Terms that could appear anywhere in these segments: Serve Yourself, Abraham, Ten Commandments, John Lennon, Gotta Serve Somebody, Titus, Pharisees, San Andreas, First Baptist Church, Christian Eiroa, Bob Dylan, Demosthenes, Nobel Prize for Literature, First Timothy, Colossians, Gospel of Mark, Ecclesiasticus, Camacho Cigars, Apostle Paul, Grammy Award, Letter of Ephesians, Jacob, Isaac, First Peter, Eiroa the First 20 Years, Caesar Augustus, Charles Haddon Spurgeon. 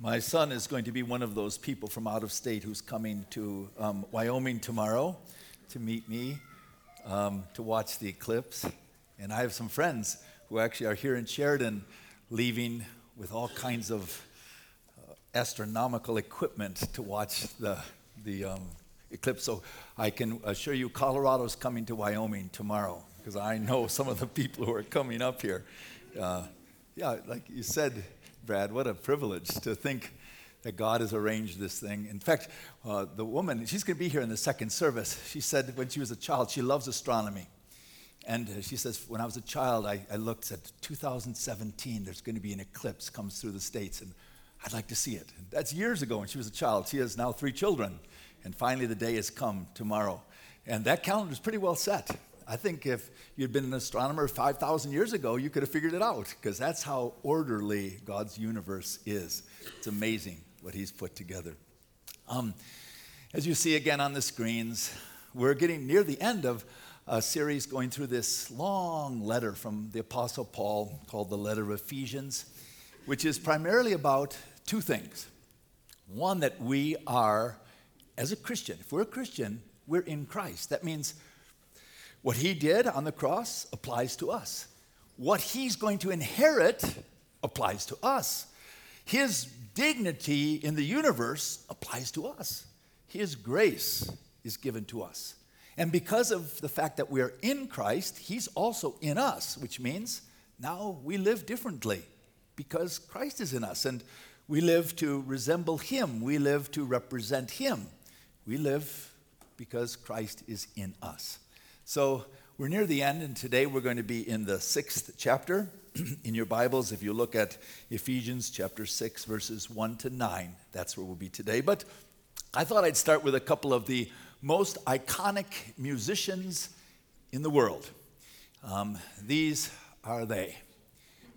My son is going to be one of those people from out of state who's coming to Wyoming tomorrow to meet me, to watch the eclipse. And I have some friends who actually are here in Sheridan leaving with all kinds of astronomical equipment to watch the eclipse. So I can assure you Colorado's coming to Wyoming tomorrow because I know some of the people who are coming up here. Like you said, Brad, what a privilege to think that God has arranged this thing. In fact, the woman, she's going to be here in the second service. She said when she was a child, she loves astronomy. And she says, when I was a child, I looked at 2017, there's going to be an eclipse comes through the States, and I'd like to see it. And that's years ago when she was a child. She has now 3 children, and finally the day has come tomorrow. And that calendar is pretty well set. I think if you'd been an astronomer 5,000 years ago, you could have figured it out, because that's how orderly God's universe is. It's amazing what he's put together. As you see again on the screens, we're getting near the end of a series going through this long letter from the Apostle Paul called the Letter of Ephesians, which is primarily about 2 things. One, that we are, as a Christian, if we're a Christian, we're in Christ. That means what he did on the cross applies to us. What he's going to inherit applies to us. His dignity in the universe applies to us. His grace is given to us. And because of the fact that we are in Christ, he's also in us, which means now we live differently because Christ is in us. And we live to resemble him. We live to represent him. We live because Christ is in us. So we're near the end, and today we're going to be in the 6th chapter. In your Bibles, if you look at Ephesians chapter 6, verses 1-9, that's where we'll be today. But I thought I'd start with a couple of the most iconic musicians in the world. These are they.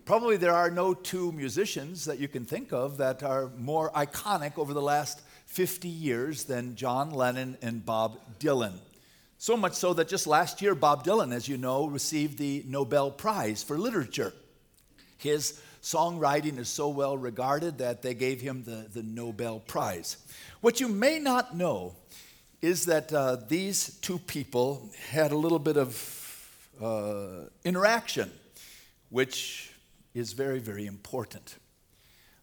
Probably there are no 2 musicians that you can think of that are more iconic over the last 50 years than John Lennon and Bob Dylan. So much so that just last year, Bob Dylan, as you know, received the Nobel Prize for Literature. His songwriting is so well regarded that they gave him the Nobel Prize. What you may not know is that these 2 people had a little bit of interaction, which is very, very important.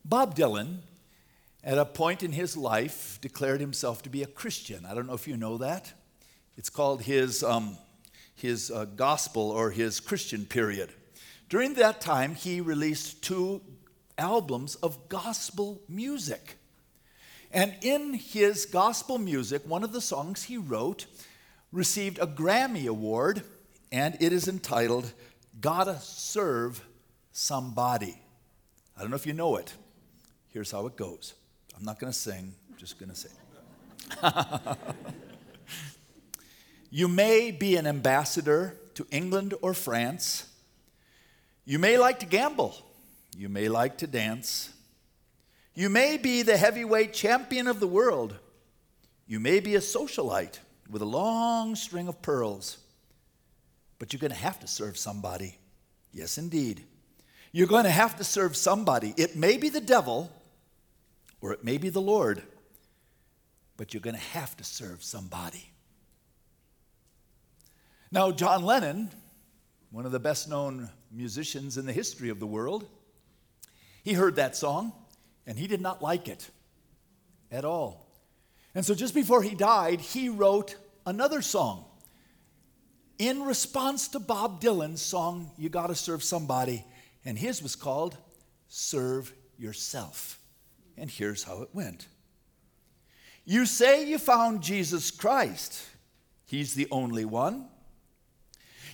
Bob Dylan, at a point in his life, declared himself to be a Christian. I don't know if you know that. It's called his gospel or his Christian period. During that time, he released 2 albums of gospel music. And in his gospel music, one of the songs he wrote received a Grammy Award, and it is entitled, Gotta Serve Somebody. I don't know if you know it. Here's how it goes. I'm not going to sing, I'm just going to say. You may be an ambassador to England or France. You may like to gamble. You may like to dance. You may be the heavyweight champion of the world. You may be a socialite with a long string of pearls. But you're going to have to serve somebody. Yes, indeed. You're going to have to serve somebody. It may be the devil or it may be the Lord, but you're going to have to serve somebody. Now, John Lennon, one of the best-known musicians in the history of the world, he heard that song, and he did not like it at all. And so just before he died, he wrote another song in response to Bob Dylan's song, You Gotta Serve Somebody, and his was called Serve Yourself. And here's how it went. You say you found Jesus Christ. He's the only one.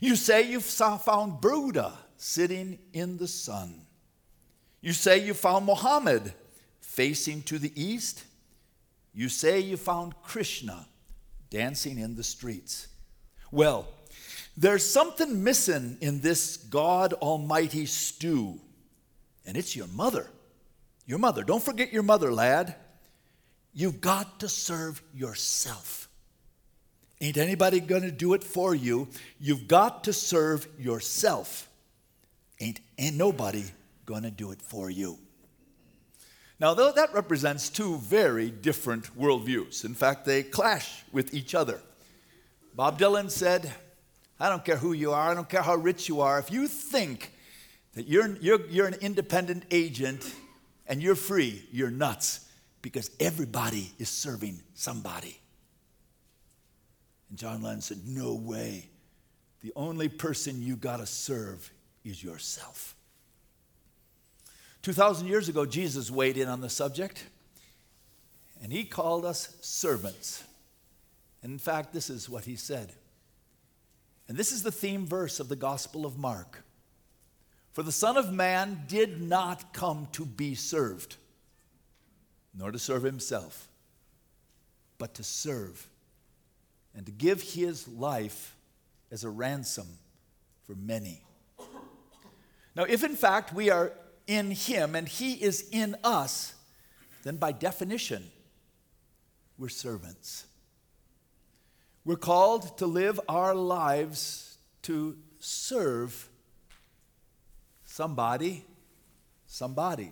You say you found Buddha sitting in the sun. You say you found Muhammad facing to the east. You say you found Krishna dancing in the streets. Well, there's something missing in this God Almighty stew, and it's your mother. Your mother. Don't forget your mother, lad. You've got to serve yourself. Ain't anybody going to do it for you. You've got to serve yourself. Ain't nobody going to do it for you. Now, that represents two very different worldviews. In fact, they clash with each other. Bob Dylan said, I don't care who you are, I don't care how rich you are, if you think that you're an independent agent and you're free, you're nuts, because everybody is serving somebody. And John Lennon said, no way. The only person you gotta serve is yourself. 2,000 years ago, Jesus weighed in on the subject, and he called us servants. And in fact, this is what he said. And this is the theme verse of the Gospel of Mark. For the Son of Man did not come to be served, nor to serve himself, but to serve and to give his life as a ransom for many. Now, if in fact we are in him and he is in us, then by definition, we're servants. We're called to live our lives to serve somebody, somebody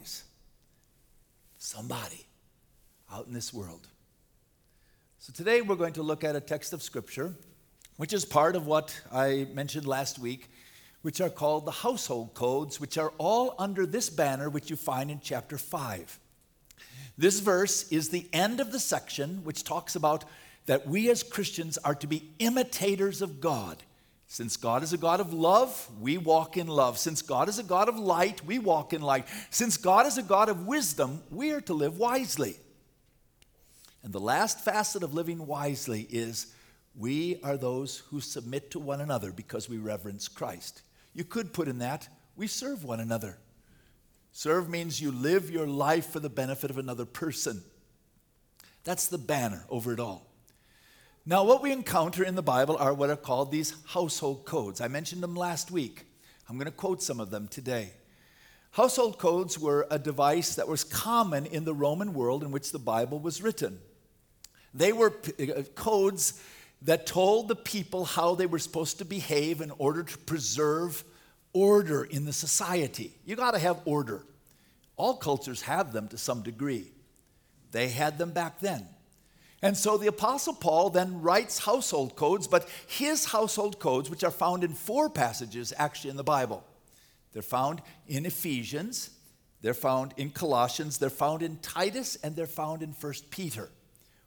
out in this world. So today we're going to look at a text of Scripture, which is part of what I mentioned last week, which are called the household codes, which are all under this banner, which you find in chapter 5. This verse is the end of the section which talks about that we as Christians are to be imitators of God. Since God is a God of love, we walk in love. Since God is a God of light, we walk in light. Since God is a God of wisdom, we are to live wisely. And the last facet of living wisely is we are those who submit to one another because we reverence Christ. You could put in that, we serve one another. Serve means you live your life for the benefit of another person. That's the banner over it all. Now, what we encounter in the Bible are what are called these household codes. I mentioned them last week. I'm going to quote some of them today. Household codes were a device that was common in the Roman world in which the Bible was written. They were codes that told the people how they were supposed to behave in order to preserve order in the society. You got to have order. All cultures have them to some degree. They had them back then. And so the Apostle Paul then writes household codes, but his household codes, which are found in 4 passages actually in the Bible. They're found in Ephesians, they're found in Colossians, they're found in Titus, and they're found in First Peter.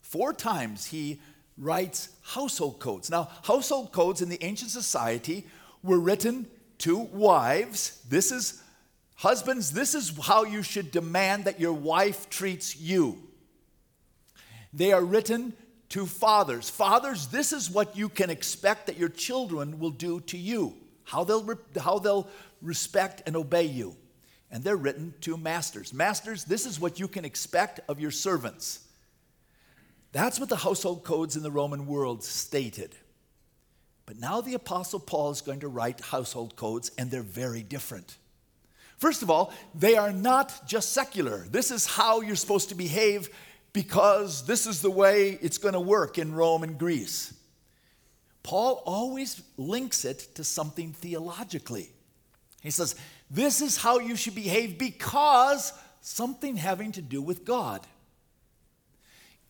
4 times he writes household codes. Now, household codes in the ancient society were written to wives. This is, husbands, this is how you should demand that your wife treats you. They are written to fathers. Fathers, this is what you can expect that your children will do to you, how they'll respect and obey you. And they're written to masters. Masters, this is what you can expect of your servants. That's what the household codes in the Roman world stated. But now the Apostle Paul is going to write household codes, and they're very different. First of all, they are not just secular. This is how you're supposed to behave, because this is the way it's going to work in Rome and Greece. Paul always links it to something theologically. He says, this is how you should behave because something having to do with God.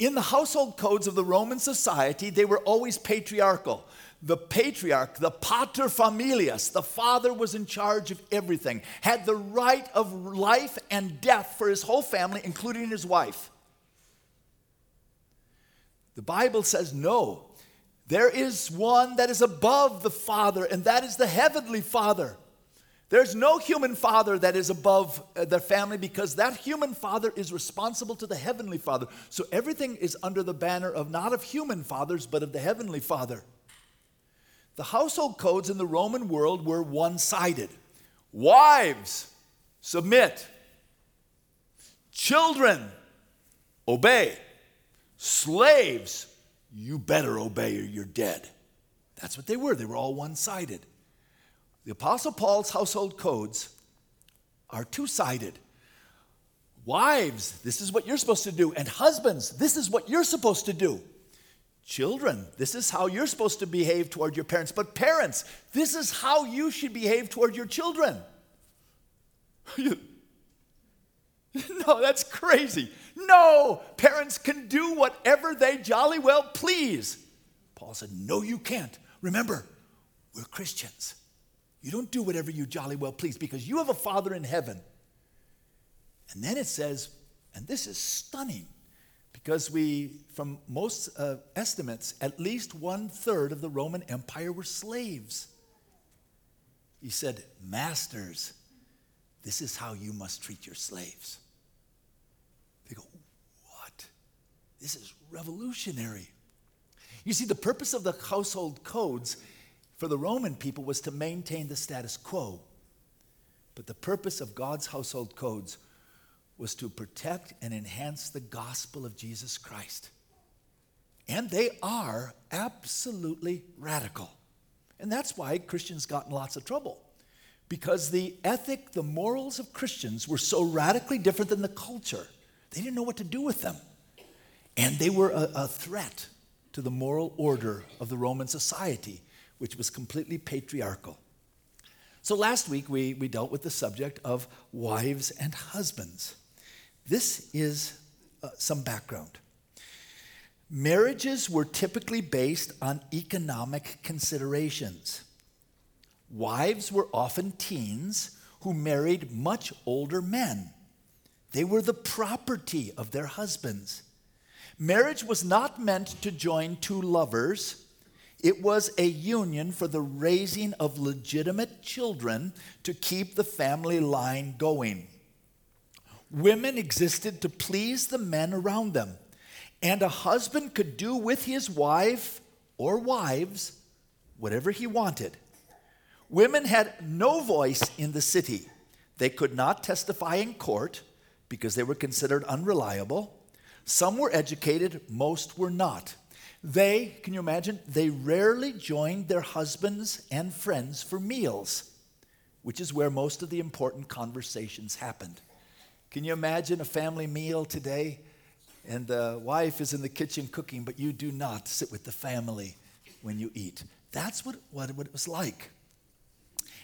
In the household codes of the Roman society, they were always patriarchal. The patriarch, the pater familias, the father was in charge of everything, had the right of life and death for his whole family, including his wife. The Bible says, no, there is one that is above the Father, and that is the heavenly Father. There's no human father that is above the family, because that human father is responsible to the heavenly Father. So everything is under the banner of not of human fathers, but of the heavenly Father. The household codes in the Roman world were one-sided. Wives, submit. Children, obey. Slaves, you better obey or you're dead. That's what they were. They were all one-sided. The Apostle Paul's household codes are two-sided. Wives, this is what you're supposed to do. And husbands, this is what you're supposed to do. Children, this is how you're supposed to behave toward your parents. But parents, this is how you should behave toward your children. No, that's crazy. No, parents can do whatever they jolly well please. Paul said, no, you can't. Remember, we're Christians. You don't do whatever you jolly well please because you have a Father in heaven. And then it says, and this is stunning, because from most estimates, at least 1/3 of the Roman Empire were slaves. He said, masters, this is how you must treat your slaves. They go, what? This is revolutionary. You see, the purpose of the household codes for the Roman people was to maintain the status quo. But the purpose of God's household codes was to protect and enhance the gospel of Jesus Christ. And they are absolutely radical. And that's why Christians got in lots of trouble. Because the morals of Christians were so radically different than the culture. They didn't know what to do with them. And they were a threat to the moral order of the Roman society, which was completely patriarchal. So last week, we dealt with the subject of wives and husbands. This is some background. Marriages were typically based on economic considerations. Wives were often teens who married much older men. They were the property of their husbands. Marriage was not meant to join two lovers. It was a union for the raising of legitimate children to keep the family line going. Women existed to please the men around them, and a husband could do with his wife or wives whatever he wanted. Women had no voice in the city. They could not testify in court because they were considered unreliable. Some were educated, most were not. They, can you imagine, they rarely joined their husbands and friends for meals, which is where most of the important conversations happened. Can you imagine a family meal today? And the wife is in the kitchen cooking, but you do not sit with the family when you eat. That's what it was like.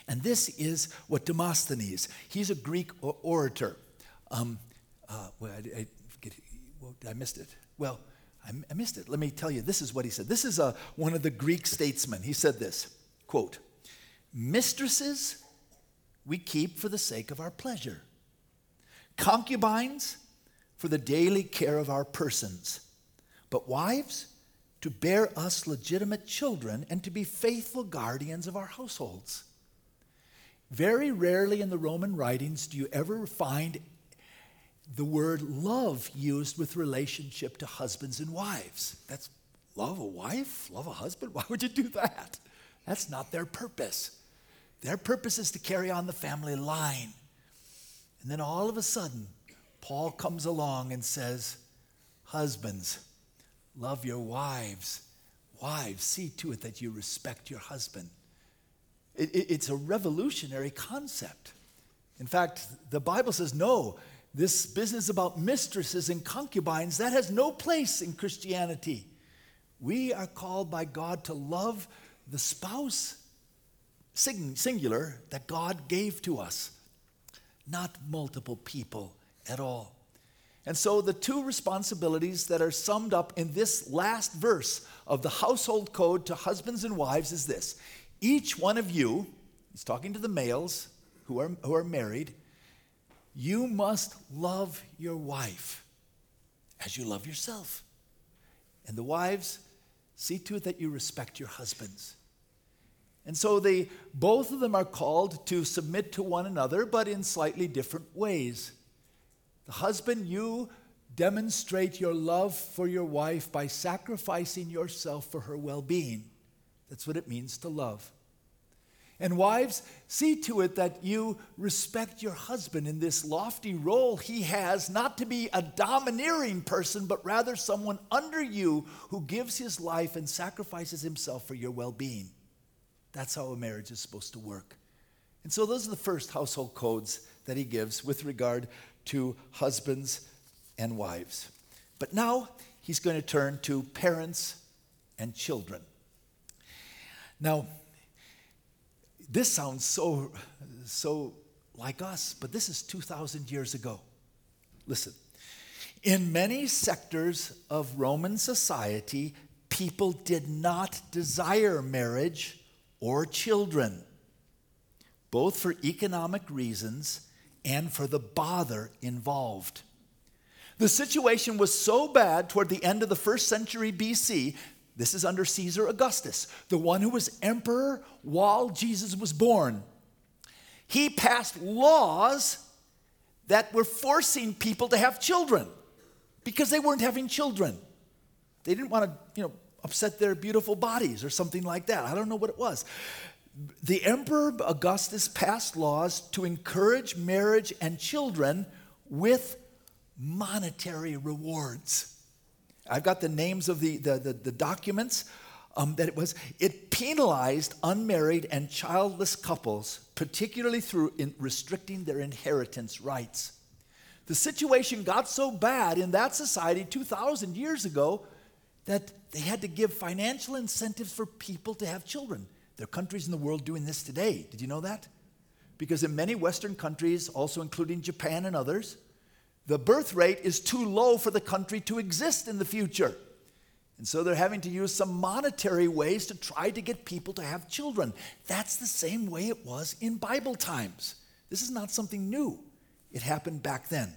And this is what Demosthenes, he's a Greek orator. I missed it. Well, I missed it. Let me tell you, this is what he said. This is one of the Greek statesmen. He said this, quote, "Mistresses we keep for the sake of our pleasure. Concubines for the daily care of our persons. But wives to bear us legitimate children and to be faithful guardians of our households." Very rarely in the Roman writings do you ever find the word love used with relationship to husbands and wives. That's love a wife, love a husband? Why would you do that? That's not their purpose. Their purpose is to carry on the family line. And then all of a sudden, Paul comes along and says, husbands, love your wives. Wives, see to it that you respect your husband. It's a revolutionary concept. In fact, the Bible says, no, this business about mistresses and concubines, that has no place in Christianity. We are called by God to love the spouse, singular, that God gave to us, not multiple people at all. And so the two responsibilities that are summed up in this last verse of the household code to husbands and wives is this. Each one of you, he's talking to the males who are married, you must love your wife as you love yourself. And the wives, see to it that you respect your husbands. And so both of them are called to submit to one another, but in slightly different ways. The husband, you demonstrate your love for your wife by sacrificing yourself for her well-being. That's what it means to love. And wives, see to it that you respect your husband in this lofty role he has, not to be a domineering person, but rather someone under you who gives his life and sacrifices himself for your well-being. That's how a marriage is supposed to work. And so those are the first household codes that he gives with regard to husbands and wives. But now he's going to turn to parents and children. Now, this sounds so like us, but this is 2,000 years ago. Listen, in many sectors of Roman society, people did not desire marriage or children, both for economic reasons and for the bother involved. The situation was so bad toward the end of the first century BC, this is under Caesar Augustus, the one who was emperor while Jesus was born. He passed laws that were forcing people to have children because they weren't having children. They didn't want to, upset their beautiful bodies or something like that. I don't know what it was. The Emperor Augustus passed laws to encourage marriage and children with monetary rewards. I've got the names of the documents that it was. It penalized unmarried and childless couples, particularly through restricting their inheritance rights. The situation got so bad in that society 2,000 years ago that they had to give financial incentives for people to have children. There are countries in the world doing this today. Did you know that? Because in many Western countries, also including Japan and others, the birth rate is too low for the country to exist in the future. And so they're having to use some monetary ways to try to get people to have children. That's the same way it was in Bible times. This is not something new. It happened back then.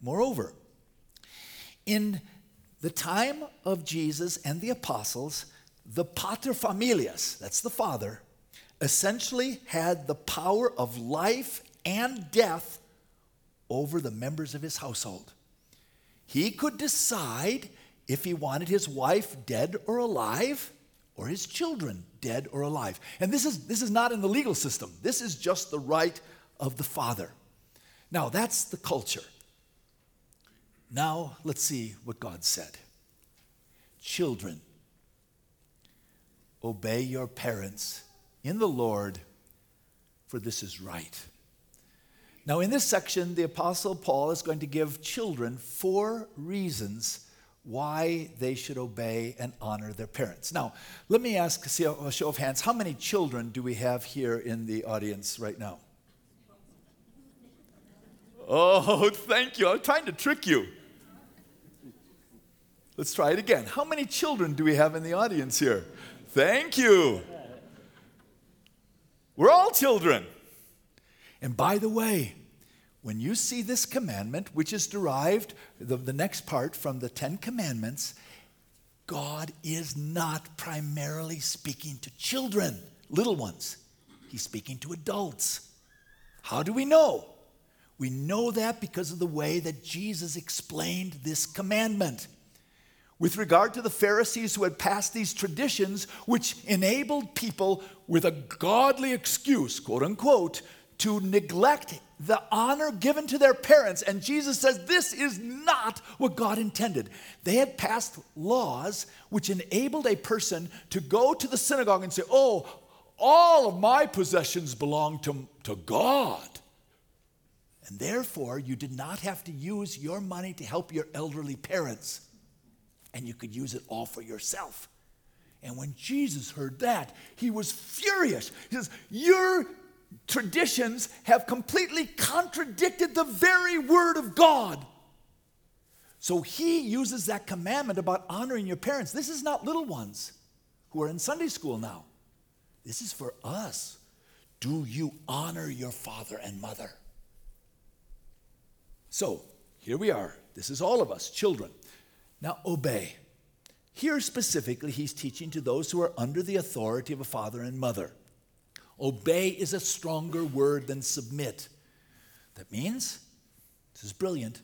Moreover, in the time of Jesus and the apostles, the paterfamilias, that's the father, essentially had the power of life and death over the members of his household. He could decide if he wanted his wife dead or alive, or his children dead or alive. And this is not in the legal system. This is just the right of the father. Now, that's the culture. Now, let's see what God said. Children, obey your parents in the Lord, for this is right. Now, in this section, the Apostle Paul is going to give children 4 reasons why they should obey and honor their parents. Now, let me ask a show of hands, how many children do we have here in the audience right now? Oh, thank you. I'm trying to trick you. Let's try it again. How many children do we have in the audience here? Thank you. We're all children. And by the way, when you see this commandment, which is derived, the next part, from the Ten Commandments, God is not primarily speaking to children, little ones. He's speaking to adults. How do we know? We know that because of the way that Jesus explained this commandment. With regard to the Pharisees who had passed these traditions, which enabled people with a godly excuse, quote unquote, to neglect the honor given to their parents. And Jesus says this is not what God intended. They had passed laws which enabled a person to go to the synagogue and say, oh, all of my possessions belong to God. And therefore, you did not have to use your money to help your elderly parents. And you could use it all for yourself. And when Jesus heard that, he was furious. He says, your traditions have completely contradicted the very word of God. So he uses that commandment about honoring your parents. This is not little ones who are in Sunday school now. This is for us. Do you honor your father and mother? So, here we are. This is all of us, children. Now, obey. Here specifically, he's teaching to those who are under the authority of a father and mother. Obey is a stronger word than submit. That means, this is brilliant,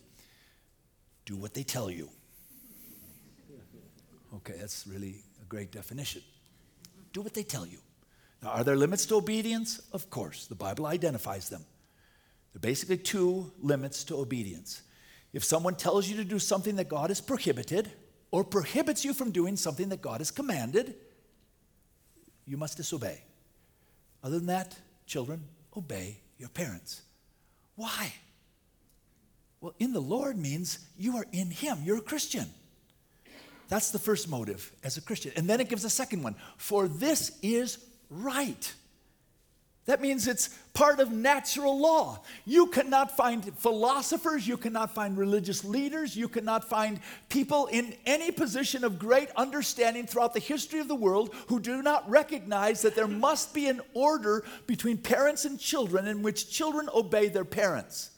do what they tell you. Okay, that's really a great definition. Do what they tell you. Now, are there limits to obedience? Of course, the Bible identifies them. There are basically 2 limits to obedience. If someone tells you to do something that God has prohibited, or prohibits you from doing something that God has commanded, you must disobey. Other than that, children, obey your parents. Why? Well, in the Lord means you are in Him. You're a Christian. That's the first motive as a Christian. And then it gives a second one. For this is right. That means it's part of natural law. You cannot find philosophers, you cannot find religious leaders, you cannot find people in any position of great understanding throughout the history of the world who do not recognize that there must be an order between parents and children in which children obey their parents.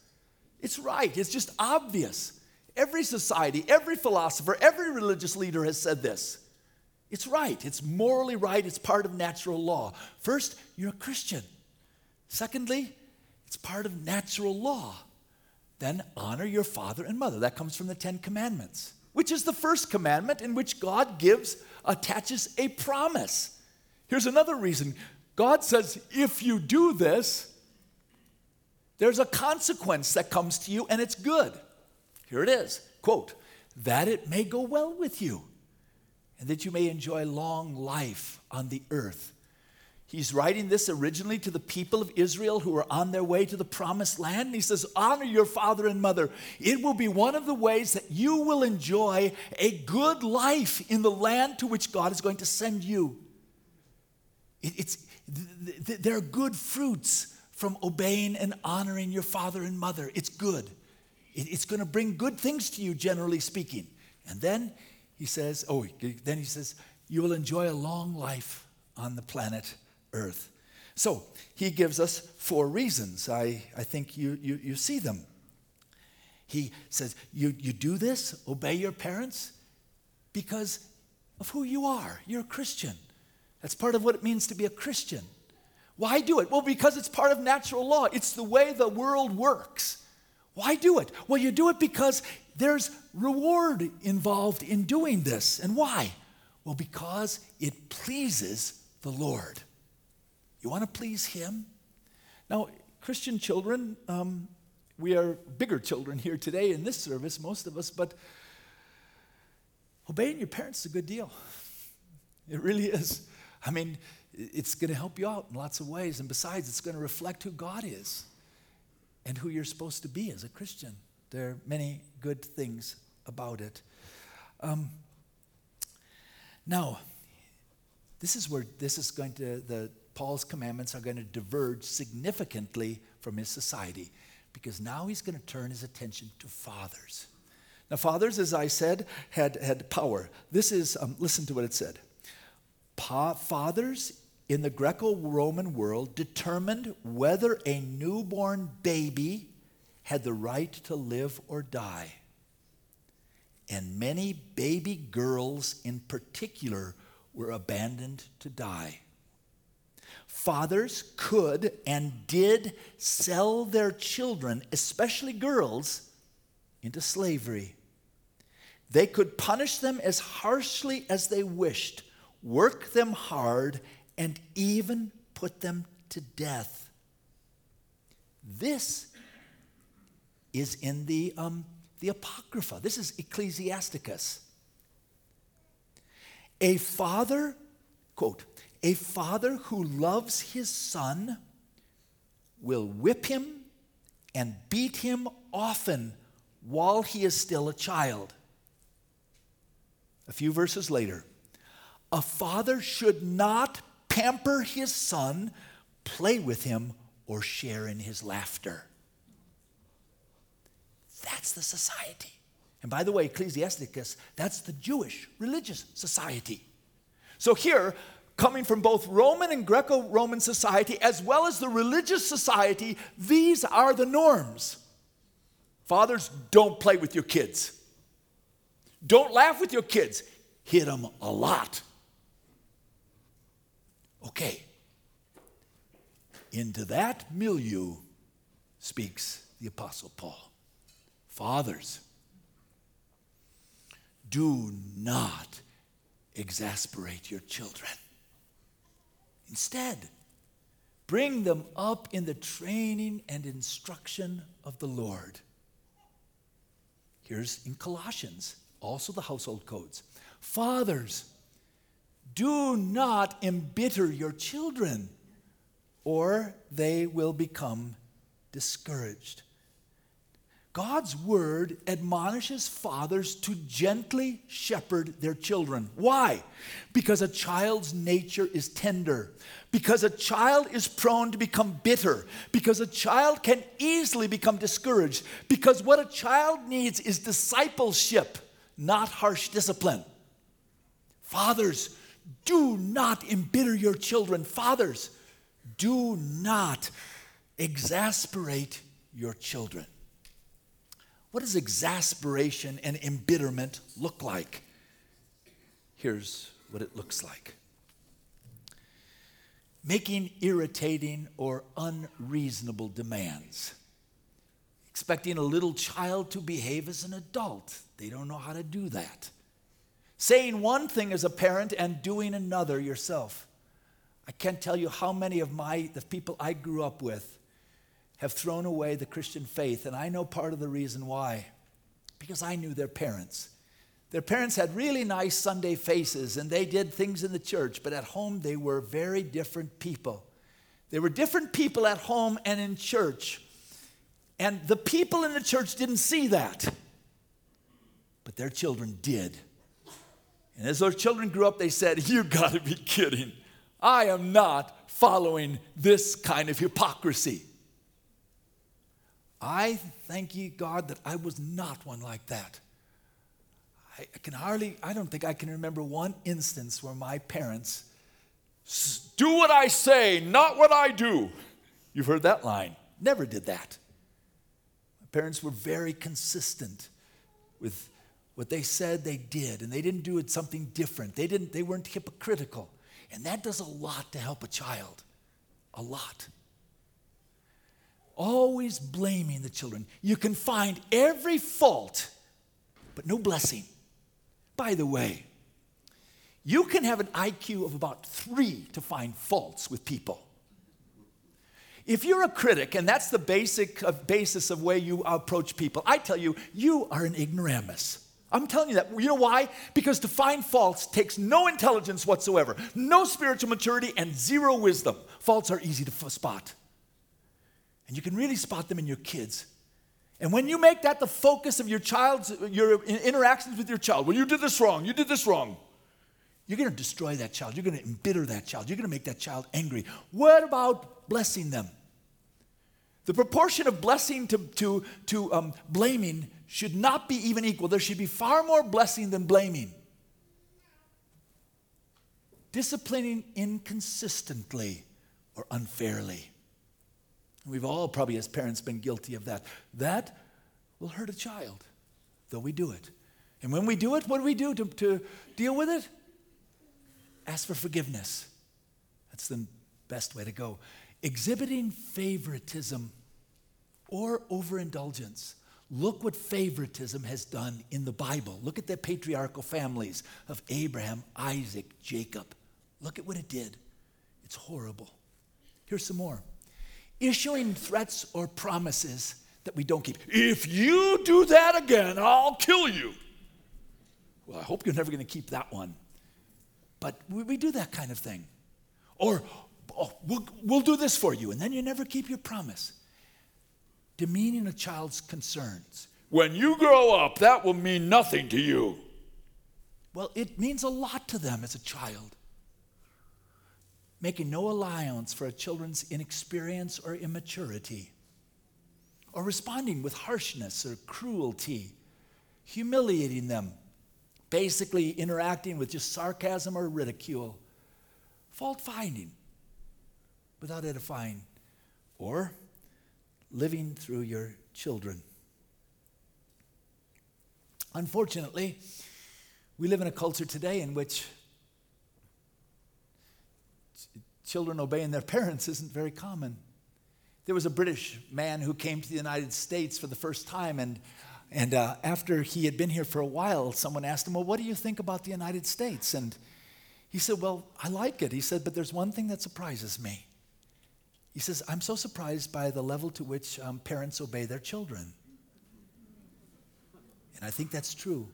It's right, it's just obvious. Every society, every philosopher, every religious leader has said this. It's right, it's morally right, it's part of natural law. First, you're a Christian. Secondly, it's part of natural law. Then honor your father and mother. That comes from the Ten Commandments, which is the first commandment in which God attaches a promise. Here's another reason. God says, if you do this, there's a consequence that comes to you, and it's good. Here it is, quote, that it may go well with you and that you may enjoy long life on the earth. He's writing this originally to the people of Israel who were on their way to the promised land. He says, honor your father and mother. It will be one of the ways that you will enjoy a good life in the land to which God is going to send you. There are good fruits from obeying and honoring your father and mother. It's good. It's going to bring good things to you, generally speaking. And then he says, you will enjoy a long life on the planet Earth. So he gives us four reasons. I think you see them. He says, you do this, obey your parents, because of who you are. You're a Christian. That's part of what it means to be a Christian. Why do it? Well, because it's part of natural law. It's the way the world works. Why do it? Well, you do it because there's reward involved in doing this. And why? Well, because it pleases the Lord. You want to please him? Now, Christian children, we are bigger children here today in this service, most of us, but obeying your parents is a good deal. It really is. I mean, it's going to help you out in lots of ways, and besides, it's going to reflect who God is and who you're supposed to be as a Christian. There are many good things about it. Now, this is where Paul's commandments are going to diverge significantly from his society, because now he's going to turn his attention to fathers. Now, fathers, as I said, had power. This is, listen to what it said. Fathers in the Greco-Roman world determined whether a newborn baby had the right to live or die. And many baby girls in particular were abandoned to die. Fathers could and did sell their children, especially girls, into slavery. They could punish them as harshly as they wished, work them hard, and even put them to death. This is in the Apocrypha. This is Ecclesiasticus. A father, quote, a father who loves his son will whip him and beat him often while he is still a child. A few verses later, a father should not pamper his son, play with him, or share in his laughter. That's the society. And by the way, Ecclesiasticus, that's the Jewish religious society. So here, coming from both Roman and Greco-Roman society, as well as the religious society, these are the norms. Fathers, don't play with your kids. Don't laugh with your kids. Hit them a lot. Okay. Into that milieu speaks the Apostle Paul. Fathers, do not exasperate your children. Instead, bring them up in the training and instruction of the Lord. Here's in Colossians, also the household codes. Fathers, do not embitter your children, or they will become discouraged. God's word admonishes fathers to gently shepherd their children. Why? Because a child's nature is tender. Because a child is prone to become bitter. Because a child can easily become discouraged. Because what a child needs is discipleship, not harsh discipline. Fathers, do not embitter your children. Fathers, do not exasperate your children. What does exasperation and embitterment look like? Here's what it looks like. Making irritating or unreasonable demands. Expecting a little child to behave as an adult. They don't know how to do that. Saying one thing as a parent and doing another yourself. I can't tell you how many of the people I grew up with have thrown away the Christian faith, and I know part of the reason why, because I knew their parents. Their parents had really nice Sunday faces, and they did things in the church, but at home they were very different people. They were different people at home and in church, and the people in the church didn't see that, but their children did. And as their children grew up, they said, "You gotta be kidding. I am not following this kind of hypocrisy." I thank ye God that I was not one like that. I don't think I can remember one instance where my parents, "Do what I say, not what I do." You've heard that line. Never did that. My parents were very consistent with what they said they did, and they didn't do it something different. They weren't hypocritical. And that does a lot to help a child. A lot. Always blaming the children. You can find every fault, but no blessing. By the way, you can have an IQ of about 3 to find faults with people. If you're a critic, and that's the basis of way you approach people, I tell you, you are an ignoramus. I'm telling you that. You know why? Because to find faults takes no intelligence whatsoever, no spiritual maturity, and zero wisdom. Faults are easy to spot. And you can really spot them in your kids. And when you make that the focus of your interactions with your child, "Well, you did this wrong, you did this wrong," you're going to destroy that child. You're going to embitter that child. You're going to make that child angry. What about blessing them? The proportion of blessing to blaming should not be even equal. There should be far more blessing than blaming. Disciplining inconsistently or unfairly. We've all probably as parents been guilty of that. That will hurt a child, though we do it. And when we do it, what do we do to deal with it? Ask for forgiveness. That's the best way to go. Exhibiting favoritism or overindulgence. Look what favoritism has done in the Bible. Look at the patriarchal families of Abraham, Isaac, Jacob. Look at what it did. It's horrible. Here's some more. Issuing threats or promises that we don't keep. "If you do that again, I'll kill you." Well, I hope you're never going to keep that one. But we do that kind of thing. Or, "Oh, we'll do this for you," and then you never keep your promise. Demeaning a child's concerns. "When you grow up, that will mean nothing to you." Well, it means a lot to them as a child. Making no allowance for a children's inexperience or immaturity, or responding with harshness or cruelty, humiliating them, basically interacting with just sarcasm or ridicule, fault-finding without edifying, or living through your children. Unfortunately, we live in a culture today in which children obeying their parents isn't very common. There was a British man who came to the United States for the first time, and after he had been here for a while, someone asked him, "Well, what do you think about the United States?" And he said, "Well, I like it." He said, "But there's one thing that surprises me." He says, "I'm so surprised by the level to which parents obey their children." And I think that's true.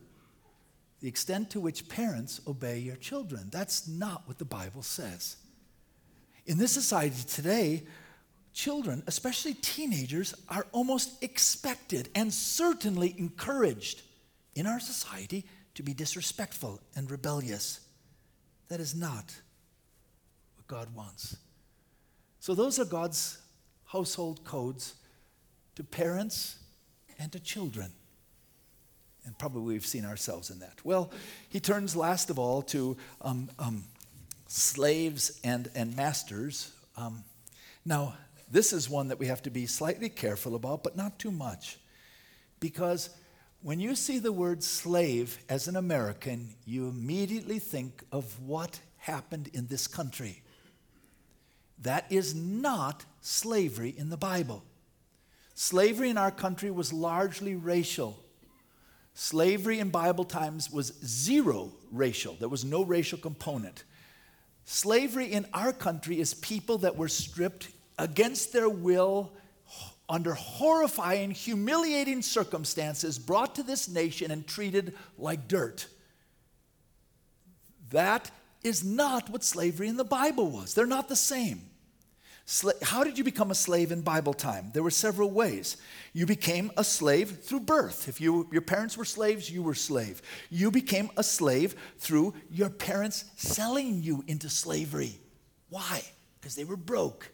The extent to which parents obey your children. That's not what the Bible says. In this society today, children, especially teenagers, are almost expected and certainly encouraged in our society to be disrespectful and rebellious. That is not what God wants. So those are God's household codes to parents and to children. And probably we've seen ourselves in that. Well, he turns last of all to slaves and masters. Now, this is one that we have to be slightly careful about, but not too much. Because when you see the word slave as an American, you immediately think of what happened in this country. That is not slavery in the Bible. Slavery in our country was largely racial. Slavery in Bible times was zero racial. There was no racial component. Slavery in our country is people that were stripped against their will, under horrifying, humiliating circumstances, brought to this nation and treated like dirt. That is not what slavery in the Bible was. They're not the same. How did you become a slave in Bible time? There were several ways. You became a slave through birth. If your parents were slaves, you were slave. You became a slave through your parents selling you into slavery. Why? Because they were broke.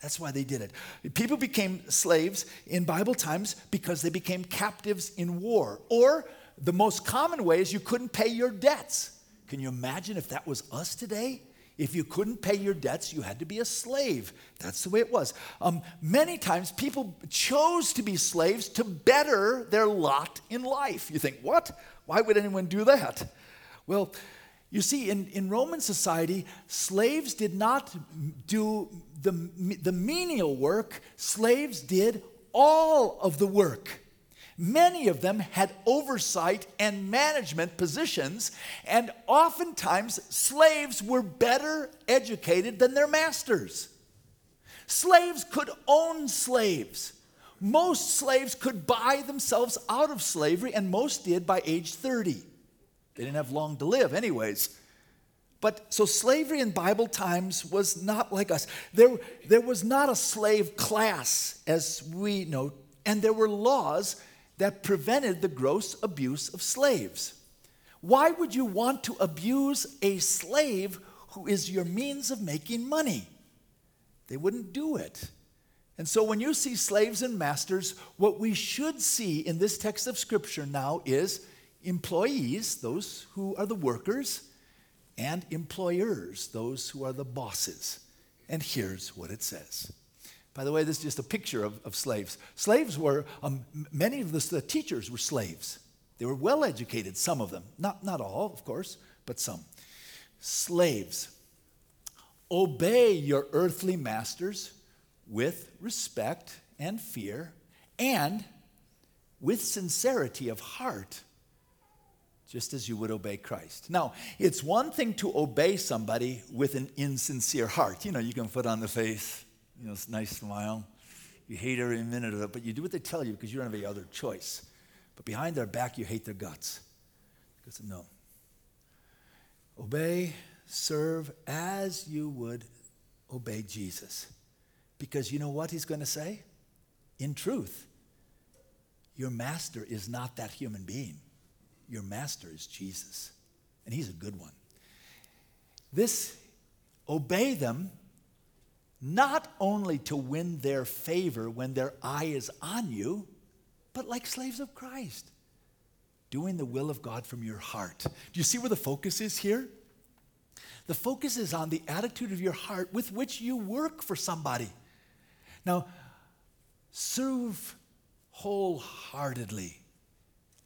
That's why they did it. People became slaves in Bible times because they became captives in war. Or the most common way is you couldn't pay your debts. Can you imagine if that was us today? If you couldn't pay your debts, you had to be a slave. That's the way it was. Many times people chose to be slaves to better their lot in life. You think, what? Why would anyone do that? Well, you see, in Roman society, slaves did not do the menial work. Slaves did all of the work. Many of them had oversight and management positions, and oftentimes slaves were better educated than their masters. Slaves could own slaves. Most slaves could buy themselves out of slavery, and most did by age 30. They didn't have long to live anyways. But so slavery in Bible times was not like us. There was not a slave class as we know, and there were laws that prevented the gross abuse of slaves. Why would you want to abuse a slave who is your means of making money? They wouldn't do it. And so when you see slaves and masters, what we should see in this text of Scripture now is employees, those who are the workers, and employers, those who are the bosses. And here's what it says. By the way, this is just a picture of slaves. Slaves were, many of the teachers were slaves. They were well-educated, some of them. Not all, of course, but some. Slaves, obey your earthly masters with respect and fear and with sincerity of heart, just as you would obey Christ. Now, it's one thing to obey somebody with an insincere heart. You know, you can put on the face, you know, it's a nice smile. You hate every minute of it, but you do what they tell you because you don't have any other choice. But behind their back, you hate their guts. Because no. Obey, serve as you would obey Jesus. Because you know what he's going to say? In truth, your master is not that human being. Your master is Jesus, and he's a good one. This, obey them not only to win their favor when their eye is on you, but like slaves of Christ, doing the will of God from your heart. Do you see where the focus is here? The focus is on the attitude of your heart with which you work for somebody. Now, serve wholeheartedly,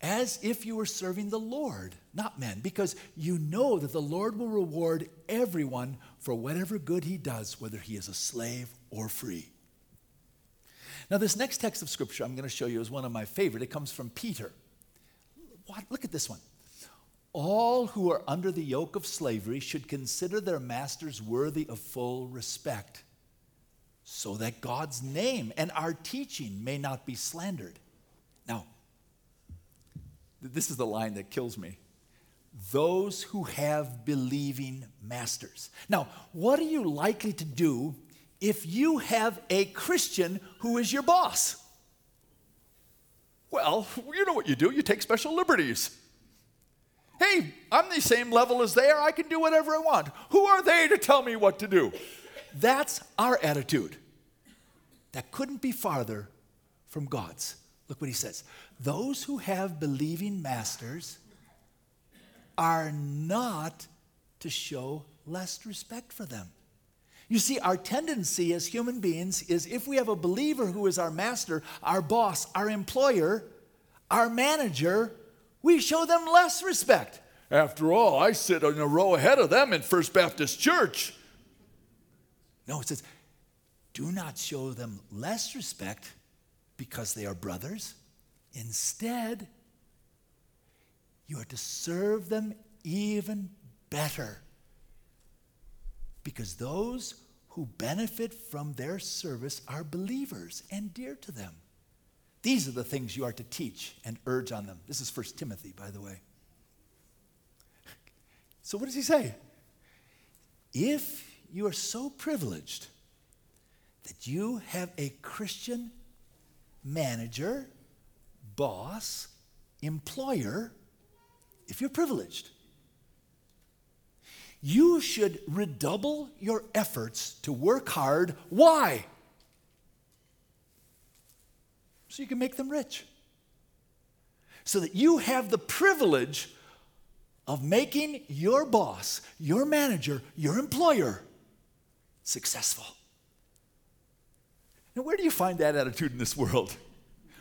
as if you were serving the Lord, not men, because you know that the Lord will reward everyone for whatever good he does, whether he is a slave or free. Now, this next text of Scripture I'm going to show you is one of my favorite. It comes from Peter. What? Look at this one. All who are under the yoke of slavery should consider their masters worthy of full respect, so that God's name and our teaching may not be slandered. Now, this is the line that kills me. Those who have believing masters. Now, what are you likely to do if you have a Christian who is your boss? Well, you know what you do. You take special liberties. Hey, I'm the same level as they are. I can do whatever I want. Who are they to tell me what to do? That's our attitude. That couldn't be farther from God's. Look what he says. Those who have believing masters are not to show less respect for them. You see, our tendency as human beings is if we have a believer who is our master, our boss, our employer, our manager, we show them less respect. After all, I sit in a row ahead of them in First Baptist Church. No, it says, do not show them less respect because they are brothers. Instead, you are to serve them even better. Because those who benefit from their service are believers and dear to them. These are the things you are to teach and urge on them. This is First Timothy, by the way. So what does he say? If you are so privileged that you have a Christian manager, boss, employer, if you're privileged, you should redouble your efforts to work hard. Why? So you can make them rich. So that you have the privilege of making your boss, your manager, your employer successful. Now, where do you find that attitude in this world?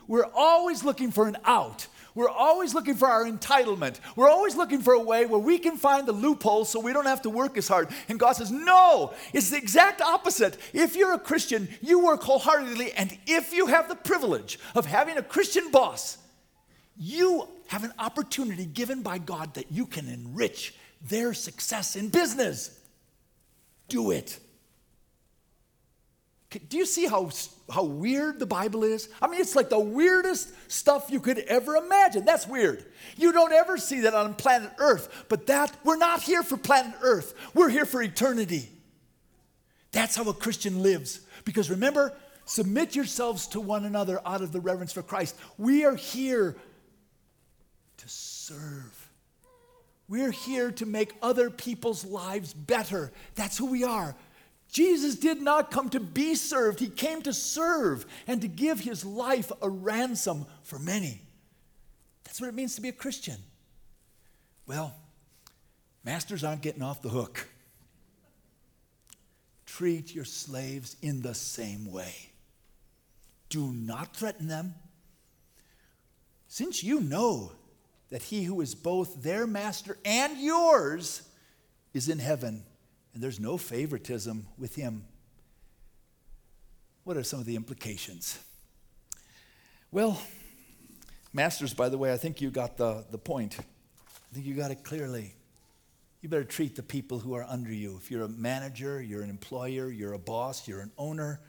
We're always looking for an out. We're always looking for our entitlement. We're always looking for a way where we can find the loophole so we don't have to work as hard. And God says, no, it's the exact opposite. If you're a Christian, you work wholeheartedly. And if you have the privilege of having a Christian boss, you have an opportunity given by God that you can enrich their success in business. Do it. Do you see how weird the Bible is? I mean, it's like the weirdest stuff you could ever imagine. That's weird. You don't ever see that on planet Earth, but we're not here for planet Earth. We're here for eternity. That's how a Christian lives. Because remember, submit yourselves to one another out of the reverence for Christ. We are here to serve. We're here to make other people's lives better. That's who we are. Jesus did not come to be served. He came to serve and to give his life a ransom for many. That's what it means to be a Christian. Well, masters aren't getting off the hook. Treat your slaves in the same way. Do not threaten them. Since you know that he who is both their master and yours is in heaven, and there's no favoritism with him. What are some of the implications? Well, masters, by the way, I think you got the point. I think you got it clearly. You better treat the people who are under you. If you're a manager, you're an employer, you're a boss, you're an owner,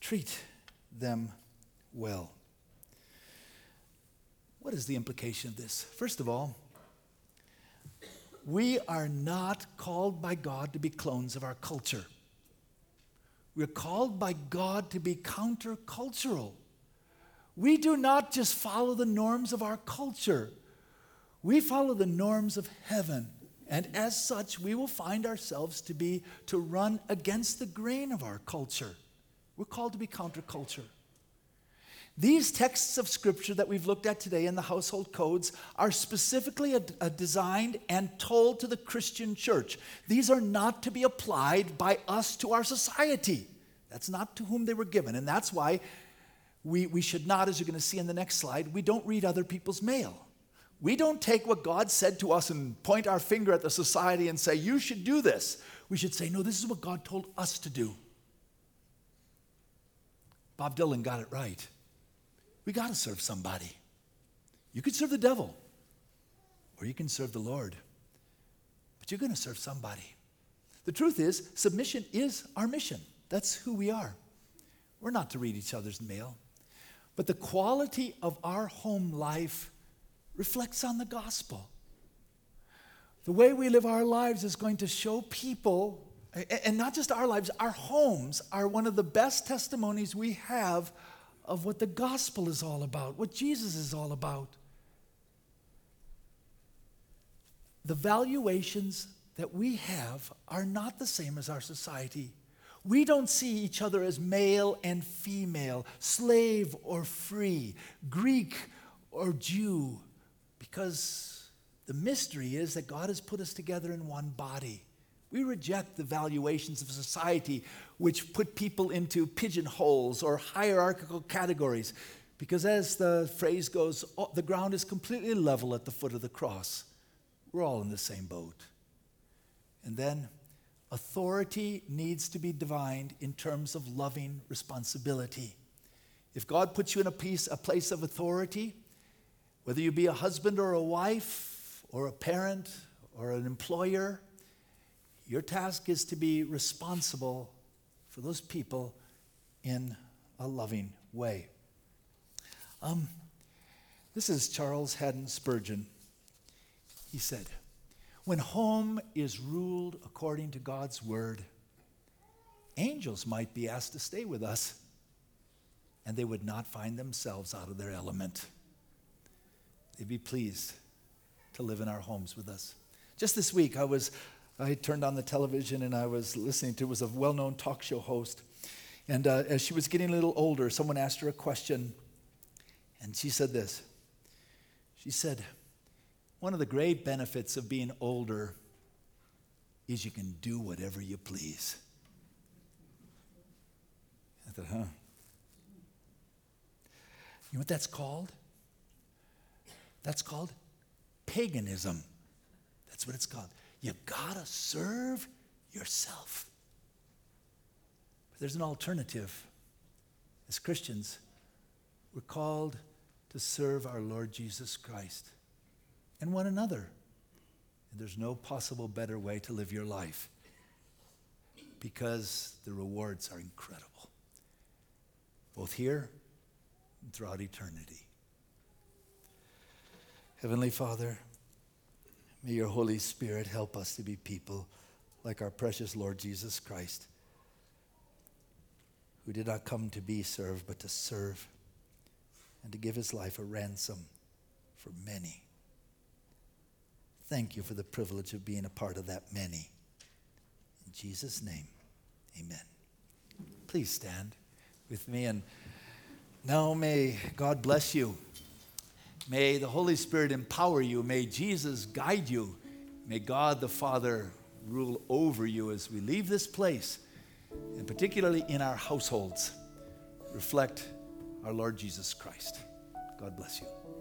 treat them well. What is the implication of this? First of all, we are not called by God to be clones of our culture. We're called by God to be countercultural. We do not just follow the norms of our culture. We follow the norms of heaven. And as such, we will find ourselves to run against the grain of our culture. We're called to be counterculture. These texts of Scripture that we've looked at today in the household codes are specifically designed and told to the Christian church. These are not to be applied by us to our society. That's not to whom they were given. And that's why we should not, as you're going to see in the next slide, we don't read other people's mail. We don't take what God said to us and point our finger at the society and say, you should do this. We should say, no, this is what God told us to do. Bob Dylan got it right. We got to serve somebody. You could serve the devil, or you can serve the Lord, but you're going to serve somebody. The truth is, submission is our mission. That's who we are. We're not to read each other's mail, but the quality of our home life reflects on the gospel. The way we live our lives is going to show people And not just our lives, our homes are one of the best testimonies we have of what the gospel is all about, what Jesus is all about. The valuations that we have are not the same as our society. We don't see each other as male and female, slave or free, Greek or Jew, because the mystery is that God has put us together in one body. We reject the valuations of society which put people into pigeonholes or hierarchical categories, because as the phrase goes, the ground is completely level at the foot of the cross. We're all in the same boat. And then authority needs to be divined in terms of loving responsibility. If God puts you in a place of authority, whether you be a husband or a wife or a parent or an employer, your task is to be responsible for those people in a loving way. This is Charles Haddon Spurgeon. He said, "When home is ruled according to God's word, angels might be asked to stay with us, and they would not find themselves out of their element. They'd be pleased to live in our homes with us." Just this week, I turned on the television and I was listening to, it was a well-known talk show host. And as she was getting a little older, someone asked her a question. And she said this. She said, "One of the great benefits of being older is you can do whatever you please." I thought, huh. You know what that's called? That's called paganism. That's what it's called. You gotta serve yourself. But there's an alternative. As Christians, we're called to serve our Lord Jesus Christ and one another. And there's no possible better way to live your life, because the rewards are incredible, both here and throughout eternity. Heavenly Father, may your Holy Spirit help us to be people like our precious Lord Jesus Christ, who did not come to be served, but to serve and to give his life a ransom for many. Thank you for the privilege of being a part of that many. In Jesus' name, amen. Please stand with me, and now may God bless you. May the Holy Spirit empower you. May Jesus guide you. May God the Father rule over you as we leave this place, and particularly in our households, reflect our Lord Jesus Christ. God bless you.